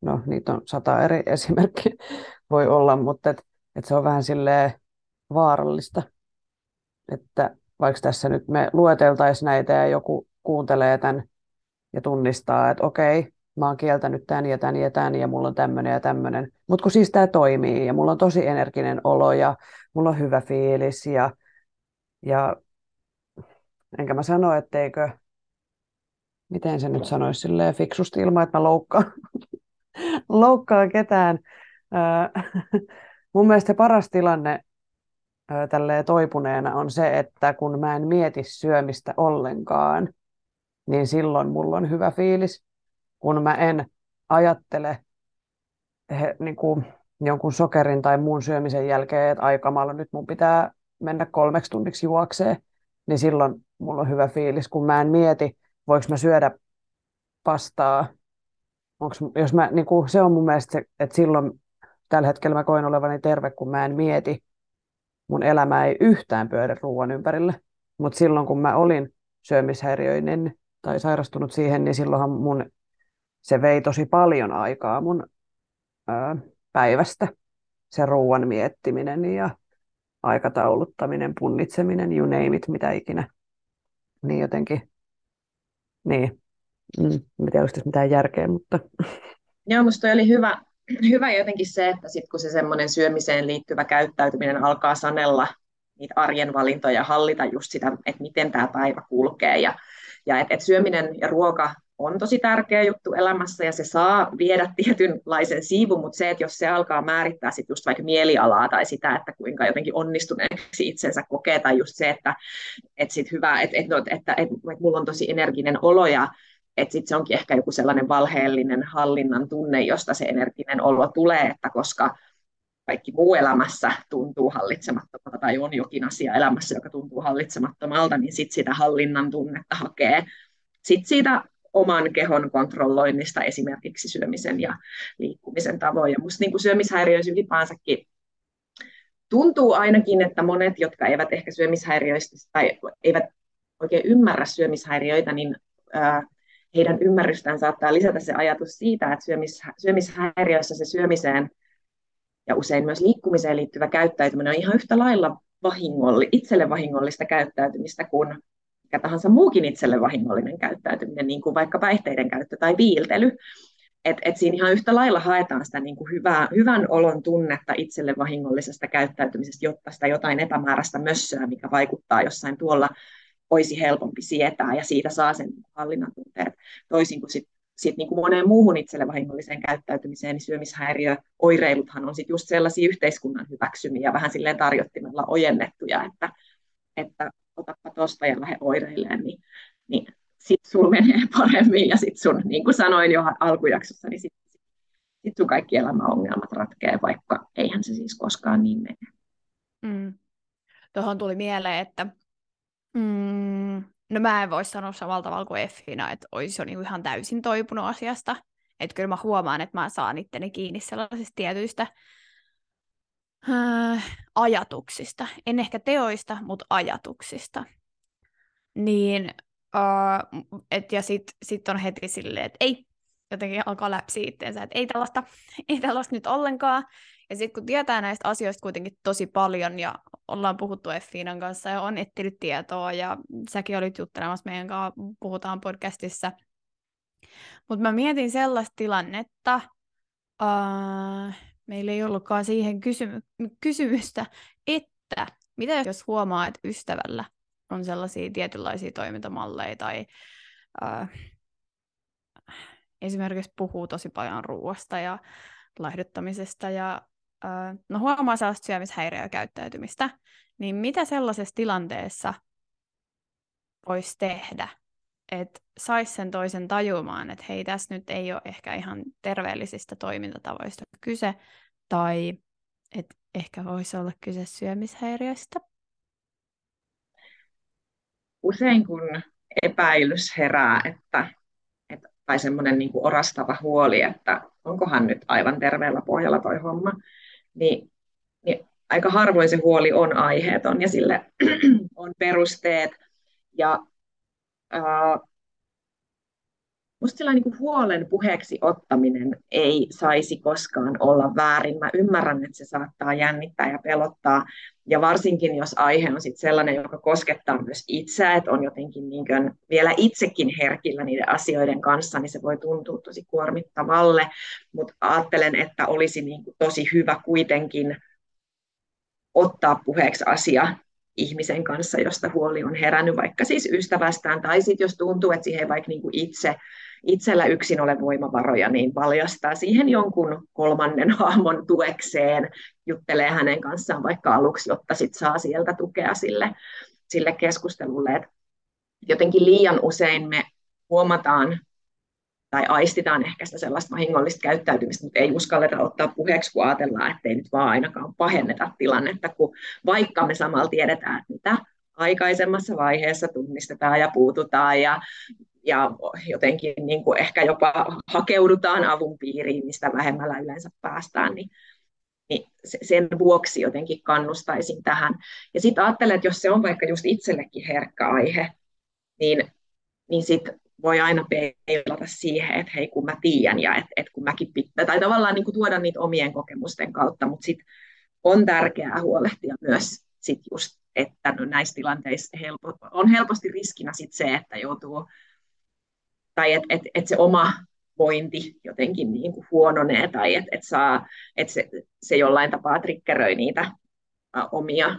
no niitä on sata eri esimerkkiä voi olla, mutta et, et se on vähän silleen vaarallista. Että vaikka tässä nyt me lueteltaisiin näitä ja joku kuuntelee tämän ja tunnistaa, että okei, mä oon kieltänyt tämän ja tämän ja tämän ja mulla on tämmöinen ja tämmöinen. Mutta kun siis tämä toimii ja mulla on tosi energinen olo ja mulla on hyvä fiilis ja, ja enkä mä sano, etteikö, miten se nyt sanoisi silleen fiksusti ilman, että mä loukkaan, loukkaan ketään. Mun mielestä se paras tilanne tälleen toipuneena on se, että kun mä en mieti syömistä ollenkaan, niin silloin mulla on hyvä fiilis. Kun mä en ajattele he, niin kuin jonkun sokerin tai muun syömisen jälkeen, että aikamalla nyt mun pitää mennä kolmeksi tunniksi juokseen, niin silloin mulla on hyvä fiilis. Kun mä en mieti, voiko mä syödä pastaa. Onks, jos mä, niin kuin, se on mun mielestä se, että silloin tällä hetkellä mä koen olevani terve, kun mä en mieti. Mun elämä ei yhtään pyöri ruoan ympärille. Mutta silloin kun mä olin syömishäiriöinen tai sairastunut siihen, niin silloinhan mun se vei tosi paljon aikaa mun ää, päivästä, se ruoan miettiminen ja aikatauluttaminen, punnitseminen, you name it, mitä ikinä. Niin jotenkin, niin, mm, en tiedä, olisiko tässä mitään järkeä, mutta... Joo, musta toi oli hyvä, hyvä jotenkin se, että sit kun se semmoinen syömiseen liittyvä käyttäytyminen alkaa sanella niitä arjen valintoja, hallita just sitä, että miten tämä päivä kulkee ja, ja että et syöminen ja ruoka on tosi tärkeä juttu elämässä ja se saa viedä tietynlaisen siivun, mutta se, että jos se alkaa määrittää sit just vaikka mielialaa tai sitä, että kuinka jotenkin onnistuneeksi itsensä kokee tai just se, että et sit hyvä, et, et, no, että että et, et mulla on tosi energinen olo ja että sit se onkin ehkä joku sellainen valheellinen hallinnan tunne, josta se energinen olo tulee, että koska kaikki muu elämässä tuntuu hallitsemattomalta tai on jokin asia elämässä, joka tuntuu hallitsemattomalta, niin sit sitä hallinnan tunnetta hakee. Sit siitä oman kehon kontrolloinnista esimerkiksi syömisen ja liikkumisen tavoin. Ja musta niin syömishäiriöissä ylipäänsäkin tuntuu ainakin, että monet, jotka eivät ehkä syömishäiriöistä tai eivät oikein ymmärrä syömishäiriöitä, niin äh, heidän ymmärrystään saattaa lisätä se ajatus siitä, että syömishä- syömishäiriöissä se syömiseen ja usein myös liikkumiseen liittyvä käyttäytyminen on ihan yhtä lailla vahingolli- itselle vahingollista käyttäytymistä kuin mikä tahansa muukin itselle vahingollinen käyttäytyminen, niin kuin vaikka päihteiden käyttö tai viiltely. Et, et siinä ihan yhtä lailla haetaan sitä niin kuin hyvää, hyvän olon tunnetta itselle vahingollisesta käyttäytymisestä, jotta sitä jotain epämääräistä mössöä, mikä vaikuttaa jossain tuolla, olisi helpompi sietää, ja siitä saa sen hallinnan tunteet. Toisin kuin sit, sit niin kuin moneen muuhun itselle vahingolliseen käyttäytymiseen, niin syömishäiriöoireiluthan on sit just sellaisia yhteiskunnan hyväksymiä, vähän silleen tarjottimella ojennettuja, että, että otappa tuosta ja lähde oireilemaan, niin, niin sitten sun menee paremmin ja sitten sun, niin kuin sanoin jo alkujaksossa, niin sitten sit sun kaikki elämäongelmat ratkeaa, vaikka eihän se siis koskaan niin mene. Mm. Tuohon tuli mieleen, että mm, no mä en voi sanoa samalla tavalla kuin Iiffiina, että olisi jo niin ihan täysin toipunut asiasta. Että kyllä mä huomaan, että mä saan itteni kiinni sellaisista tietyistä ajatuksista, en ehkä teoista, mutta ajatuksista. Niin, uh, et, ja sitten sit on heti silleen, että ei, jotenkin alkaa läpsiä itteensä, että ei tällaista, ei tällaista nyt ollenkaan. Ja sitten kun tietää näistä asioista kuitenkin tosi paljon, ja ollaan puhuttu Iiffiinan kanssa, ja on etsinyt tietoa, ja säkin olit juttelemassa meidän kanssa, puhutaan podcastissa. Mutta mä mietin sellaista tilannetta, uh, meillä ei ollutkaan siihen kysymy- kysymystä, että mitä jos huomaa, että ystävällä on sellaisia tietynlaisia toimintamalleja tai äh, esimerkiksi puhuu tosi paljon ruoasta ja laihduttamisesta ja äh, no huomaa sellaista syömishäiriöä käyttäytymistä, niin mitä sellaisessa tilanteessa voisi tehdä, että saisi sen toisen tajumaan, että hei, tässä nyt ei ole ehkä ihan terveellisistä toimintatavoista kyse, tai että ehkä voisi olla kyse syömishäiriöstä? Usein kun epäilys herää, että, että, tai semmoinen niin kuin orastava huoli, että onkohan nyt aivan terveellä pohjalla toi homma, niin, niin aika harvoin se huoli on aiheeton ja sille on perusteet. Ja ää, musta sillä niin kuin huolen puheeksi ottaminen ei saisi koskaan olla väärin. Mä ymmärrän, että se saattaa jännittää ja pelottaa. Ja varsinkin, jos aihe on sit sellainen, joka koskettaa myös itseä, että on jotenkin niin kuin vielä itsekin herkillä niiden asioiden kanssa, niin se voi tuntua tosi kuormittavalle. Mutta ajattelen, että olisi niin kuin tosi hyvä kuitenkin ottaa puheeksi asia ihmisen kanssa, josta huoli on herännyt, vaikka siis ystävästään. Tai sitten jos tuntuu, että siihen ei vaikka niin kuin itse... itsellä yksin ole voimavaroja, niin valjastaa siihen jonkun kolmannen hahmon tuekseen, juttelee hänen kanssaan vaikka aluksi, jotta sit saa sieltä tukea sille, sille keskustelulle. Et jotenkin liian usein me huomataan tai aistitaan ehkä sitä sellaista vahingollista käyttäytymistä, mutta ei uskalleta ottaa puheeksi, kun ajatellaan, ettei nyt vaan ainakaan pahenneta tilannetta, kun vaikka me samalla tiedetään, mitä aikaisemmassa vaiheessa tunnistetaan ja puututaan ja Ja jotenkin niin kuin ehkä jopa hakeudutaan avun piiriin, mistä vähemmällä yleensä päästään, niin, niin sen vuoksi jotenkin kannustaisin tähän. Ja sitten ajattelen, että jos se on vaikka just itsellekin herkkä aihe, niin, niin sitten voi aina peilata siihen, että hei, kun mä tiedän ja että et kun mäkin pitää. Tai tavallaan niin kuin tuoda niitä omien kokemusten kautta, mutta sitten on tärkeää huolehtia myös sit just, että no näissä tilanteissa helpo, on helposti riskinä sit se, että joutuu tai että et, et se oma vointi jotenkin niin kuin huononee, tai että et et se, se jollain tapaa triggeröi niitä ä, omia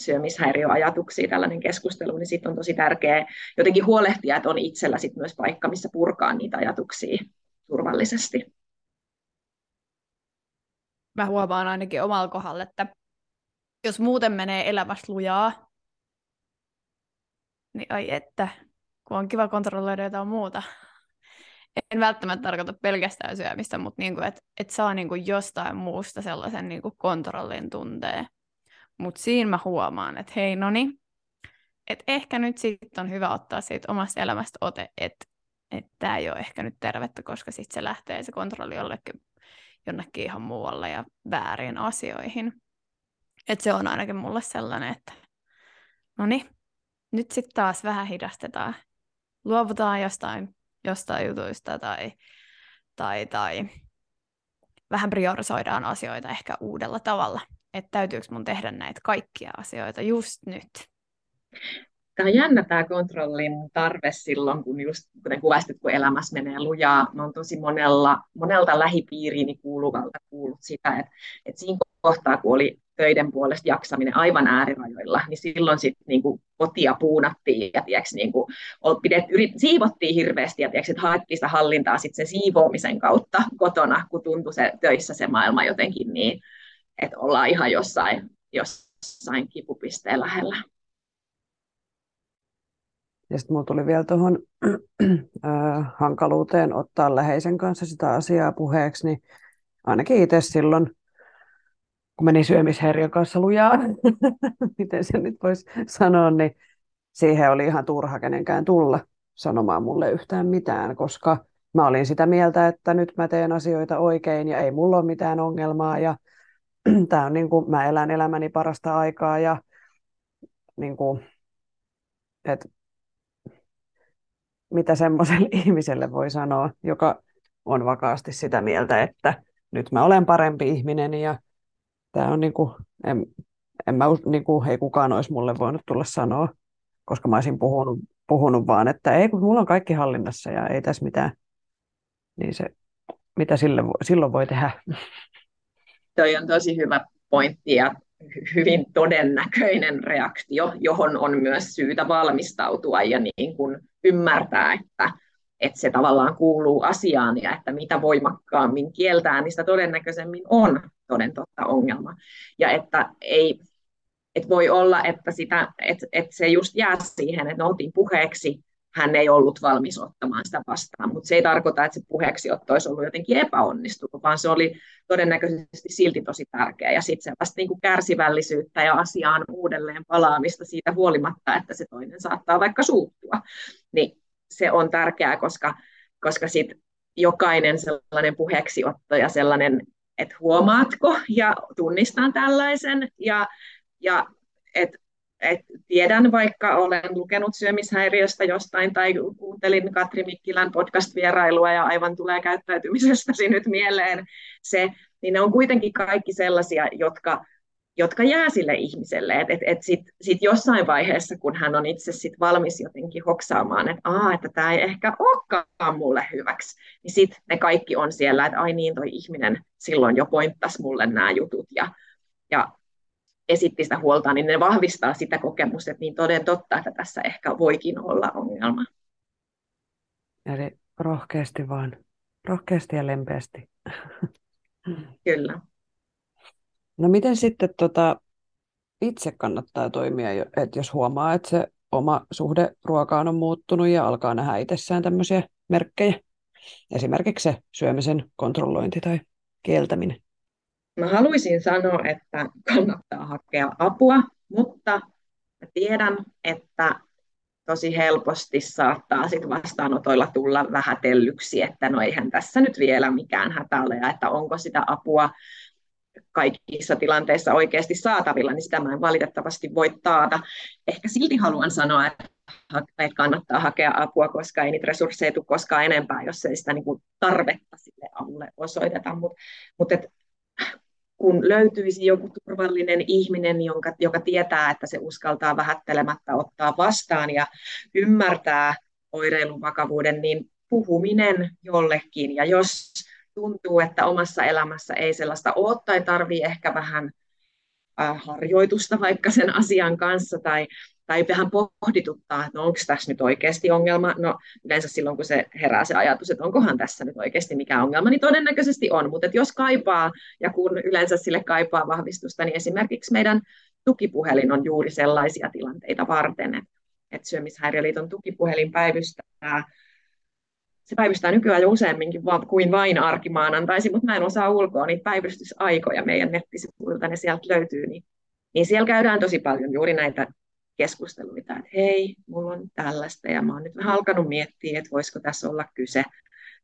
syömishäiriöajatuksia, tällainen keskustelu, niin sitten on tosi tärkeää jotenkin huolehtia, että on itsellä sit myös paikka, missä purkaa niitä ajatuksia turvallisesti. Mä huomaan ainakin omalla kohdalla, että jos muuten menee elämässä lujaa, niin ai että... kun on kiva kontrolloida jotain muuta. En välttämättä tarkoita pelkästään syömistä, mutta niinku, että et saa niinku jostain muusta sellaisen niinku kontrollin tunteen. Mutta siinä mä huomaan, että hei noni, että ehkä nyt sitten on hyvä ottaa siitä omasta elämästä ote, että et tämä ei ole ehkä nyt tervettä, koska sitten se lähtee se kontrolli jollekin, jonnekin ihan muualle ja väärin asioihin. Että se on ainakin mulle sellainen, että noni, nyt sitten taas vähän hidastetaan. Luovutaan jostain, jostain jutuista tai, tai, tai vähän priorisoidaan asioita ehkä uudella tavalla. Että täytyykö mun tehdä näitä kaikkia asioita just nyt? Tämä on jännä tämä kontrollin tarve silloin, kun just, kuten kuvasit, kun elämässä menee lujaa. Mä oon tosi monella, monelta lähipiiriini kuuluvalta kuullut sitä, että, että siinä kohtaa, kun oli töiden puolesta jaksaminen aivan äärirajoilla, niin silloin sitten niinku kotia puunattiin ja tiiäks, niinku, pidet, yrit, siivottiin hirveästi ja tiiäks, haettiin sitä hallintaa sit sen siivoamisen kautta kotona, kun tuntui se, töissä se maailma jotenkin niin, että ollaan ihan jossain, jossain kipupisteen lähellä. Ja sitten minulla tuli vielä tuohon äh, hankaluuteen ottaa läheisen kanssa sitä asiaa puheeksi, niin ainakin itse silloin, kun menin syömishäiriön kanssa lujaa, miten sen nyt voisi sanoa, niin siihen oli ihan turha kenenkään tulla sanomaan mulle yhtään mitään, koska mä olin sitä mieltä, että nyt mä teen asioita oikein ja ei mulla ole mitään ongelmaa ja tää on niin kuin, mä elän elämäni parasta aikaa ja niin kuin, et, mitä semmoiselle ihmiselle voi sanoa, joka on vakaasti sitä mieltä, että nyt mä olen parempi ihminen ja tämä on niinku, en, en mä, niinku, ei kukaan olisi mulle voinut tulla sanoa, koska mä olisin puhunut, puhunut vaan, että ei kun mulla on kaikki hallinnassa ja ei tässä mitään, niin se, mitä sille, silloin voi tehdä. Toi on tosi hyvä pointti ja hyvin todennäköinen reaktio, johon on myös syytä valmistautua ja niin kun ymmärtää, että että se tavallaan kuuluu asiaan ja että mitä voimakkaammin kieltää, niin sitä todennäköisemmin on toden totta ongelma. Ja että ei, et voi olla, että, sitä, et, et se just jää siihen, että oltiin puheeksi hän ei ollut valmis ottamaan sitä vastaan, mutta se ei tarkoita, että se puheeksiotto olisi ollut jotenkin epäonnistunut, vaan se oli todennäköisesti silti tosi tärkeä. Ja sitten sellaista niin kuin kärsivällisyyttä ja asiaan uudelleen palaamista siitä huolimatta, että se toinen saattaa vaikka suuttua. Niin se on tärkeää, koska, koska sitten jokainen sellainen puheeksiotto ja sellainen, että huomaatko ja tunnistan tällaisen ja, ja että Et tiedän, vaikka olen lukenut syömishäiriöstä jostain tai kuuntelin Katri Mikkilän podcast-vierailua ja aivan tulee käyttäytymisestäsi nyt mieleen se, niin ne on kuitenkin kaikki sellaisia, jotka, jotka jää sille ihmiselle. Että et, et sitten sit jossain vaiheessa, kun hän on itse sit valmis jotenkin hoksaamaan, että aa, että tämä ei ehkä olekaan mulle hyväksi, niin sitten ne kaikki on siellä, että ai niin, toi ihminen silloin jo pointtasi mulle nämä jutut ja, ja esitti sitä huolta, niin ne vahvistaa sitä kokemusta, että niin toden totta, että tässä ehkä voikin olla ongelma. Eli rohkeasti vaan, rohkeasti ja lempeästi. Kyllä. No miten sitten tota, itse kannattaa toimia, että jos huomaa, että se oma suhde ruokaan on muuttunut ja alkaa nähdä itsessään tämmöisiä merkkejä, esimerkiksi se syömisen kontrollointi tai kieltäminen? Mä haluaisin sanoa, että kannattaa hakea apua, mutta tiedän, että tosi helposti saattaa sit vastaanotoilla tulla vähätellyksi, että no eihän tässä nyt vielä mikään hätä ole, ja että onko sitä apua kaikissa tilanteissa oikeasti saatavilla, niin sitä mä en valitettavasti voi taata. Ehkä silti haluan sanoa, että kannattaa hakea apua, koska ei niitä resursseja tule koskaan enempää, jos ei sitä niinku tarvetta sille avulle osoiteta, mutta mut kun löytyisi joku turvallinen ihminen, jonka, joka tietää, että se uskaltaa vähättelemättä ottaa vastaan ja ymmärtää oireilun vakavuuden, niin puhuminen jollekin. Ja jos tuntuu, että omassa elämässä ei sellaista ole tai tarvitsee ehkä vähän äh, harjoitusta vaikka sen asian kanssa tai, tai vähän pohdituttaa, että no, onko tässä nyt oikeasti ongelma. No yleensä silloin, kun se herää se ajatus, että onkohan tässä nyt oikeasti mikä ongelma, niin todennäköisesti on. Mutta jos kaipaa, ja kun yleensä sille kaipaa vahvistusta, niin esimerkiksi meidän tukipuhelin on juuri sellaisia tilanteita varten, että Syömishäiriöliiton tukipuhelin päivystää. Se päivystää nykyään jo useamminkin kuin vain arkimaanantaisin, mutta mä en osaa ulkoa niitä päivystysaikoja meidän nettisivuilta, ne sieltä löytyy. Niin, niin siellä käydään tosi paljon juuri näitä keskusteluita, että hei, mulla on tällaista ja mä oon nyt vähän alkanut miettiä, että voisiko tässä olla kyse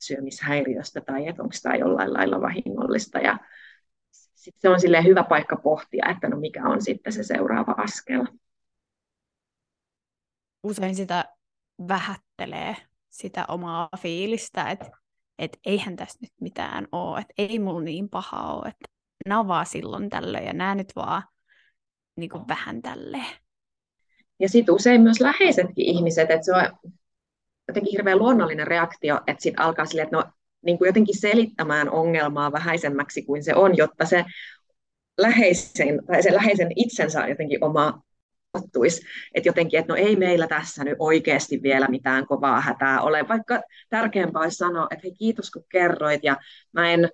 syömishäiriöstä tai että onko tämä jollain lailla vahingollista. Ja sitten se on silleen hyvä paikka pohtia, että no mikä on sitten se seuraava askel. Usein sitä vähättelee, sitä omaa fiilistä, että et eihän tässä nyt mitään ole, että ei mulla niin pahaa ole, että nämä on vaan silloin tällöin ja nämä nyt vaan niin kuin vähän tälleen. Ja sitten usein myös läheisetkin ihmiset, että se on jotenkin hirveän luonnollinen reaktio, että sitten alkaa silleen, että no niin kuin jotenkin selittämään ongelmaa vähäisemmäksi kuin se on, jotta se läheisen, tai se läheisen itsensä jotenkin oma ottuisi, että jotenkin, että no ei meillä tässä nyt oikeasti vielä mitään kovaa hätää ole, vaikka tärkeämpää olisi sanoa, että hei, kiitos kun kerroit ja mä en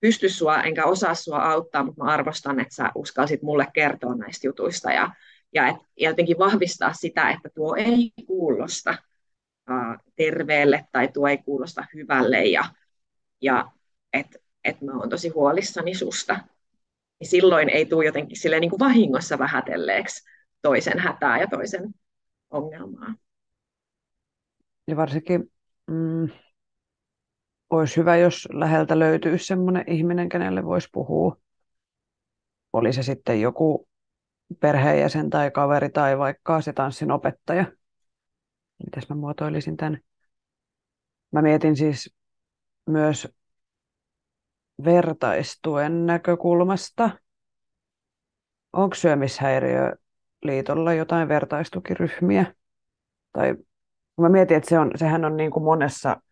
pysty sua enkä osaa sua auttaa, mutta mä arvostan, että sä uskalsit mulle kertoa näistä jutuista ja, ja, et, ja jotenkin vahvistaa sitä, että tuo ei kuulosta äh, terveelle tai tuo ei kuulosta hyvälle ja, ja että et mä oon tosi huolissani susta, niin silloin ei tule jotenkin silleen niin kuin vahingossa vähätelleeksi toisen hätää ja toisen ongelmaa. Ja varsinkin mm, olisi hyvä, jos läheltä löytyy semmoinen ihminen, kenelle voisi puhua. Oli se sitten joku perheenjäsen tai kaveri tai vaikka se tanssin opettaja. Mitäs mä muotoilisin tämän? Mä mietin siis myös vertaistuen näkökulmasta. Onko syömishäiriö liitolla jotain vertaistukiryhmiä? Tai mä mietin, että se on, sehän on niin kuin monessa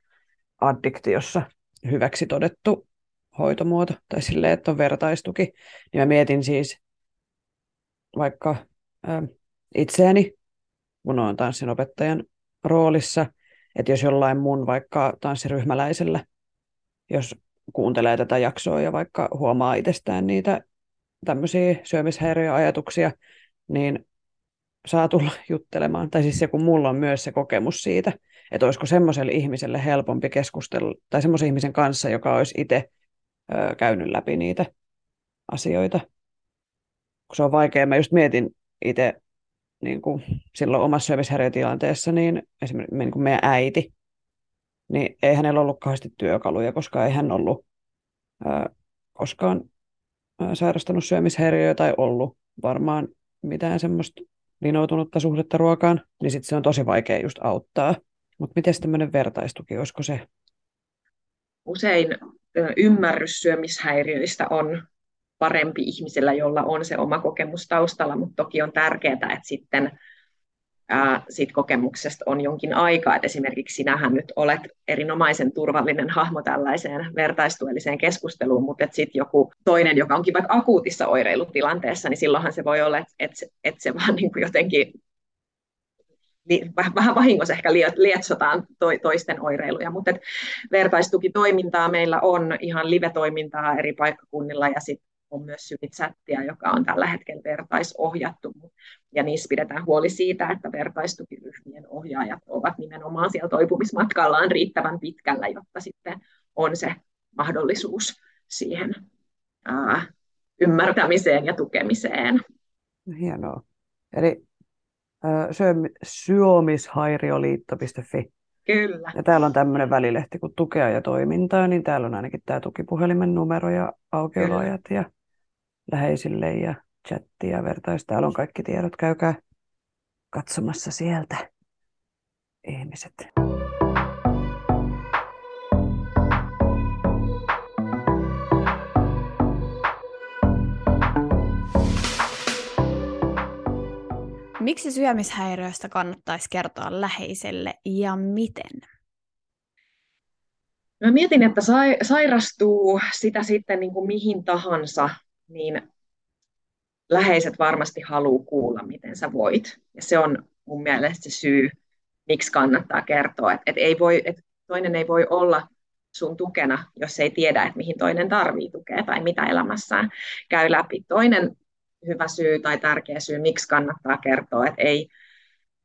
addiktiossa hyväksi todettu hoitomuoto, tai silleen, että on vertaistuki. Niin mä mietin siis vaikka ä, itseäni, kun olen tanssinopettajan roolissa, että jos jollain mun vaikka tanssiryhmäläisellä, jos kuuntelee tätä jaksoa ja vaikka huomaa itsestään niitä tämmöisiä syömishäiriöajatuksia, niin saa tulla juttelemaan. Tai siis joku mulla on myös se kokemus siitä, että olisiko semmoiselle ihmiselle helpompi keskustella, tai semmoisen ihmisen kanssa, joka olisi itse ö, käynyt läpi niitä asioita. Kun se on vaikea, mä just mietin itse niin kuin silloin omassa syömishäiriötilanteessa, niin esimerkiksi niin kuin meidän äiti, niin ei hänellä ollut kauheasti työkaluja, koska ei hän ollut ö, koskaan ö, sairastanut syömishäiriöä tai ollut varmaan mitään semmoista linoutunutta suhdetta ruokaan, niin sitten se on tosi vaikea just auttaa. Mutta miten tämmöinen vertaistuki, olisiko se? Usein ymmärrys syömishäiriöistä on parempi ihmisellä, jolla on se oma kokemus taustalla, mutta toki on tärkeää, että sitten ää, siitä kokemuksesta on jonkin aikaa. Et esimerkiksi sinähän nyt olet erinomaisen turvallinen hahmo tällaiseen vertaistuelliseen keskusteluun, mutta sitten joku toinen, joka onkin vaikka akuutissa oireilutilanteessa, niin silloinhan se voi olla, että et, et se vaan niin kuin jotenkin vähän vahingossa ehkä lietsotaan toisten oireiluja, mutta vertaistukitoimintaa meillä on ihan live-toimintaa eri paikkakunnilla ja sitten on myös Syvitsättiä, joka on tällä hetkellä vertaisohjattu ja niissä pidetään huoli siitä, että vertaistukiryhmien ohjaajat ovat nimenomaan siellä toipumismatkallaan riittävän pitkällä, jotta sitten on se mahdollisuus siihen ää, ymmärtämiseen ja tukemiseen. Hienoa. Eli syömishäiriöliitto piste fi. Kyllä. Ja täällä on tämmöinen välilehti kuin tukea ja toimintaa, niin täällä on ainakin tämä tukipuhelimen numero ja aukioloajat ja läheisille ja chatti ja vertais. Täällä on kaikki tiedot, käykää katsomassa sieltä ihmiset. Miksi syömishäiriöstä kannattaisi kertoa läheiselle ja miten? Mä mietin, että sa- sairastuu sitä sitten niin kuin mihin tahansa, niin läheiset varmasti haluaa kuulla, miten sä voit. Ja se on mun mielestä se syy, miksi kannattaa kertoa. Et, et ei voi, et toinen ei voi olla sun tukena, jos ei tiedä, että mihin toinen tarvii tukea tai mitä elämässään käy läpi. Toinen hyvä syy tai tärkeä syy, miksi kannattaa kertoa, että ei,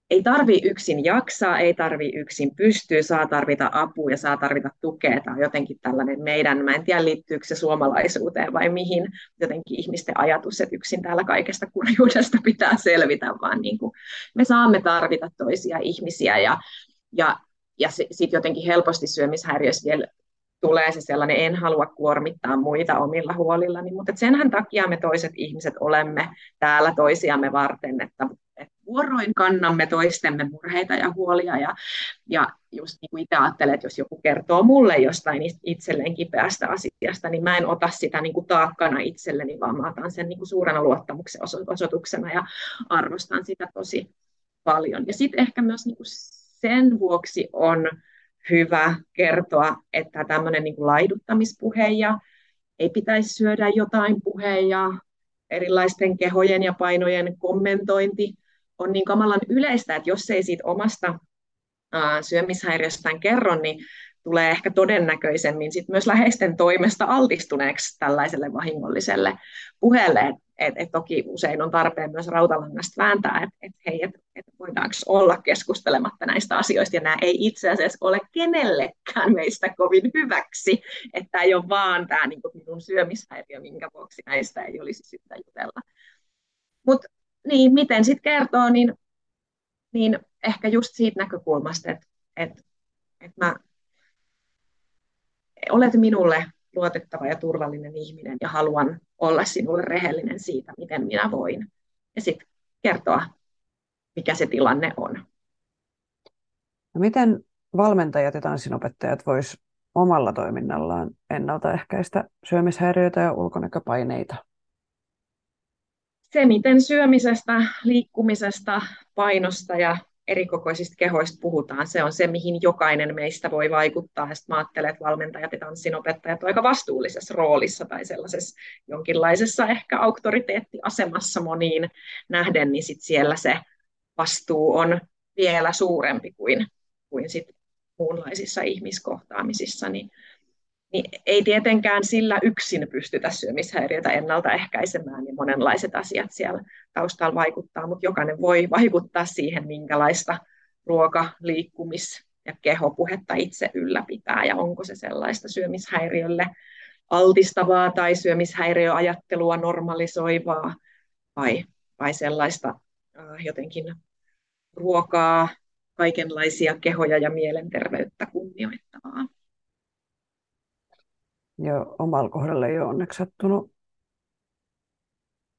ei tarvitse yksin jaksaa, ei tarvitse yksin pystyä, saa tarvita apua ja saa tarvita tukea. Tämä on jotenkin tällainen meidän, mä en tiedä liittyykö se suomalaisuuteen vai mihin, jotenkin ihmisten ajatus, että yksin täällä kaikesta kurjuudesta pitää selvitä, vaan niin kuin me saamme tarvita toisia ihmisiä ja, ja, ja sitten jotenkin helposti syömishäiriössä vielä tulee se sellainen, en halua kuormittaa muita omilla huolillani, mutta senhän takia me toiset ihmiset olemme täällä toisiamme varten, että, että vuoroin kannamme toistemme murheita ja huolia, ja, ja just niin kuin itse ajattelen, että jos joku kertoo mulle jostain itselleen kipeästä asiasta, niin mä en ota sitä niin kuin taakkana itselleni, vaan mä otan sen niin kuin suurena luottamuksen osoituksena ja arvostan sitä tosi paljon. Ja sitten ehkä myös niin kuin sen vuoksi on hyvä kertoa, että tämmöinen niin kuin laiduttamispuhe ja ei pitäisi syödä jotain puhe ja erilaisten kehojen ja painojen kommentointi on niin kamalan yleistä, että jos ei siitä omasta ää, syömishäiriöstään kerro, niin tulee ehkä todennäköisemmin sit myös läheisten toimesta altistuneeksi tällaiselle vahingolliselle puheelle. Et, et, et toki usein on tarpeen myös rautalangasta vääntää, että et, hei, et, et voidaanko olla keskustelematta näistä asioista. Ja nämä ei itse asiassa ole kenellekään meistä kovin hyväksi. Että ei ole vaan tämä niin kuin minun syömishäiriö, minkä vuoksi näistä ei olisi syytä jutella. Mutta niin, miten sitten kertoo, niin, niin ehkä just siitä näkökulmasta, että et, et mä... olet minulle luotettava ja turvallinen ihminen ja haluan olla sinulle rehellinen siitä, miten minä voin. Ja sitten kertoa, mikä se tilanne on. No miten valmentajat ja tanssinopettajat vois omalla toiminnallaan ennaltaehkäistä syömishäiriöitä ja ulkonäköpaineita? Se, miten syömisestä, liikkumisesta, painosta ja erikokoisista kehoista puhutaan, se on se, mihin jokainen meistä voi vaikuttaa. Ja sitten mä ajattelen, että valmentajat ja tanssinopettajat on aika vastuullisessa roolissa tai sellaisessa jonkinlaisessa ehkä auktoriteettiasemassa moniin nähden, niin sit siellä se vastuu on vielä suurempi kuin, kuin sit muunlaisissa ihmiskohtaamisissa. Niin, Niin ei tietenkään sillä yksin pystytä syömishäiriötä ennaltaehkäisemään, ja monenlaiset asiat siellä taustalla vaikuttaa, mutta jokainen voi vaikuttaa siihen, minkälaista ruoka-, liikkumis- ja kehopuhetta itse ylläpitää, ja onko se sellaista syömishäiriölle altistavaa tai syömishäiriöajattelua normalisoivaa, vai, vai sellaista äh, jotenkin ruokaa, kaikenlaisia kehoja ja mielenterveyttä kunnioittavaa. Joo, omalla kohdalla ei ole onneksi sattunut,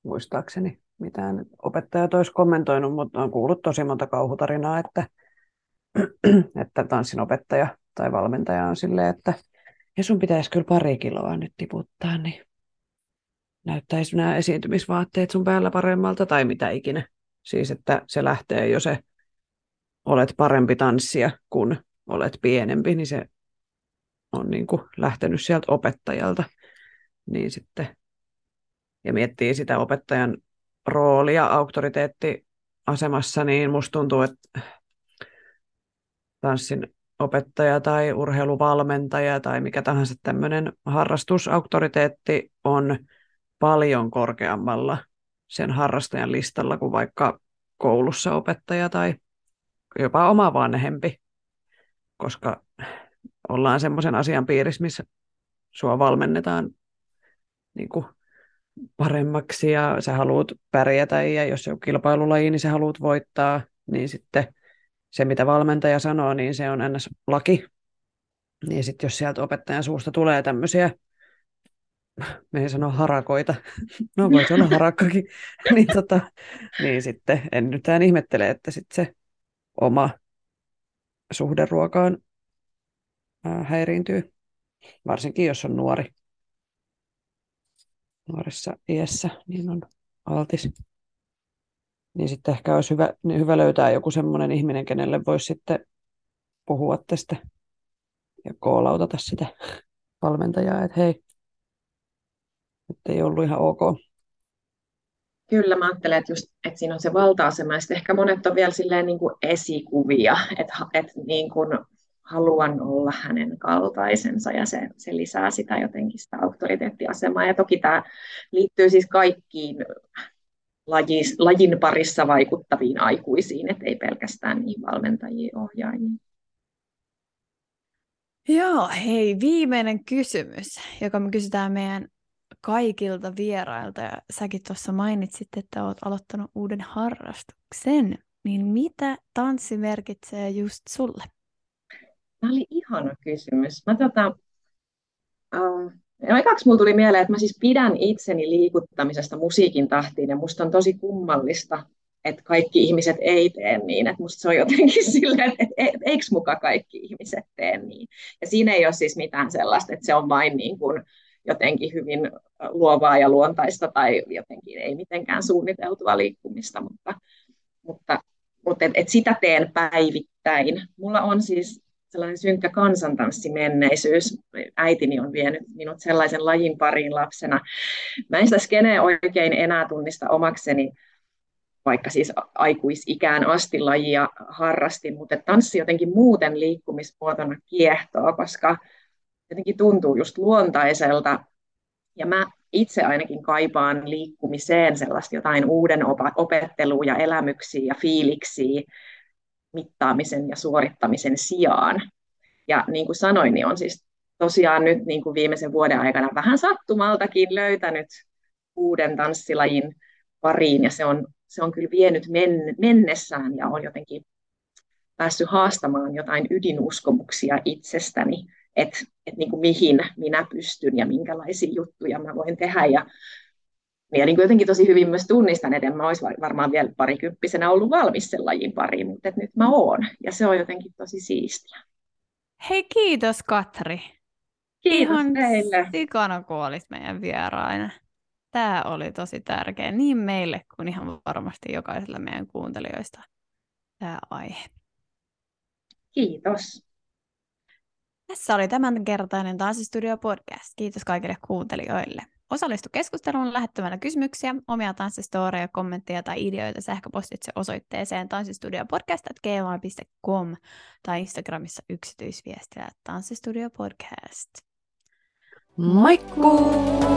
muistaakseni, mitään opettajat olisi kommentoinut, mutta olen kuullut tosi monta kauhutarinaa, että, että tanssin opettaja tai valmentaja on silleen, että ja sun pitäisi kyllä pari kiloa nyt tiputtaa, niin näyttäisi nämä esiintymisvaatteet sun päällä paremmalta tai mitä ikinä. Siis, että se lähtee jo se, olet parempi tanssija, kun olet pienempi, niin se on niin kuin lähtenyt sieltä opettajalta. Niin sitten, ja miettii sitä opettajan roolia auktoriteettiasemassa, niin musta tuntuu, että tanssin opettaja tai urheiluvalmentaja tai mikä tahansa tämmöinen harrastusauktoriteetti on paljon korkeammalla sen harrastajan listalla kuin vaikka koulussa opettaja tai jopa oma vanhempi, koska ollaan semmoisen asian piirissä, missä sua valmennetaan niin kuin paremmaksi ja sä haluat pärjätä ja jos se on kilpailulaji, niin sä haluat voittaa, niin sitten se, mitä valmentaja sanoo, niin se on N S-laki. Ja sitten jos sieltä opettajan suusta tulee tämmöisiä, me ei sano harakoita, no voi sanoa harakkakin, niin, tota, niin sitten en nytään ihmettele, että sitten se oma suhderuokaan häiriintyy, varsinkin jos on nuori. Nuoressa iässä niin on altis. Niin sitten ehkä olisi hyvä, niin hyvä löytää joku semmoinen ihminen, kenelle voisi sitten puhua tästä ja koolautata sitä valmentajaa, että hei, nyt ei ollut ihan ok. Kyllä, mä ajattelen, että, just, että siinä on se valta-asema, ja sitten ehkä monet on vielä silleen niin kuin esikuvia, että, että niin kuin haluan olla hänen kaltaisensa, ja se, se lisää sitä jotenkin sitä auktoriteettiasemaa, ja toki tämä liittyy siis kaikkiin Lajis, lajin parissa vaikuttaviin aikuisiin, ettei pelkästään niin valmentajia ohjaajia. Joo, hei, viimeinen kysymys, joka me kysytään meidän kaikilta vierailta. Ja säkin tuossa mainitsit, että olet aloittanut uuden harrastuksen. Niin mitä tanssi merkitsee just sulle? Tämä oli ihana kysymys. Mä tota... Uh... No ekaksi mulla tuli mieleen, että mä siis pidän itseni liikuttamisesta musiikin tahtiin, ja musta on tosi kummallista, että kaikki ihmiset ei tee niin. Että musta se on jotenkin silleen, että eikö muka kaikki ihmiset tee niin. Ja siinä ei ole siis mitään sellaista, että se on vain niin kuin jotenkin hyvin luovaa ja luontaista tai jotenkin ei mitenkään suunniteltua liikkumista, mutta, mutta, mutta että et sitä teen päivittäin. Mulla on siis sellainen synkkä kansantanssimenneisyys. Äitini on vienyt minut sellaisen lajin pariin lapsena. Mä en sitä skeneä oikein enää tunnista omakseni, vaikka siis aikuisikään asti lajia harrastin, mutta tanssi jotenkin muuten liikkumismuotona kiehtoo, koska jotenkin tuntuu just luontaiselta. Ja mä itse ainakin kaipaan liikkumiseen sellaista jotain uuden opettelua ja elämyksiä ja fiiliksiä mittaamisen ja suorittamisen sijaan. Ja niin kuin sanoin, niin on siis tosiaan nyt niin kuin viimeisen vuoden aikana vähän sattumaltakin löytänyt uuden tanssilajin pariin, ja se on, se on kyllä vienyt men- mennessään ja on jotenkin päässyt haastamaan jotain ydinuskomuksia itsestäni, että et niin kuin mihin minä pystyn ja minkälaisia juttuja mä voin tehdä. Ja Ja niin jotenkin tosi hyvin myös tunnistan, että en mä olisi varmaan vielä parikymppisenä ollut valmis sen lajin pariin, mutta nyt mä oon. Ja se on jotenkin tosi siistiä. Hei, kiitos Katri. Kiitos ihan teille. Sikana, kun olit meidän vieraina. Tämä oli tosi tärkeä niin meille kuin ihan varmasti jokaisella meidän kuuntelijoista tämä aihe. Kiitos. Tässä oli tämänkertainen Tanssistudio Podcast. Kiitos kaikille kuuntelijoille. Osallistu keskusteluun lähettämällä kysymyksiä, omia tanssistooreja, kommentteja tai ideoita sähköpostitse osoitteeseen tanssistudiopodcast at gmail dot com tai Instagramissa yksityisviestillä tanssistudiopodcast. Moikkuu!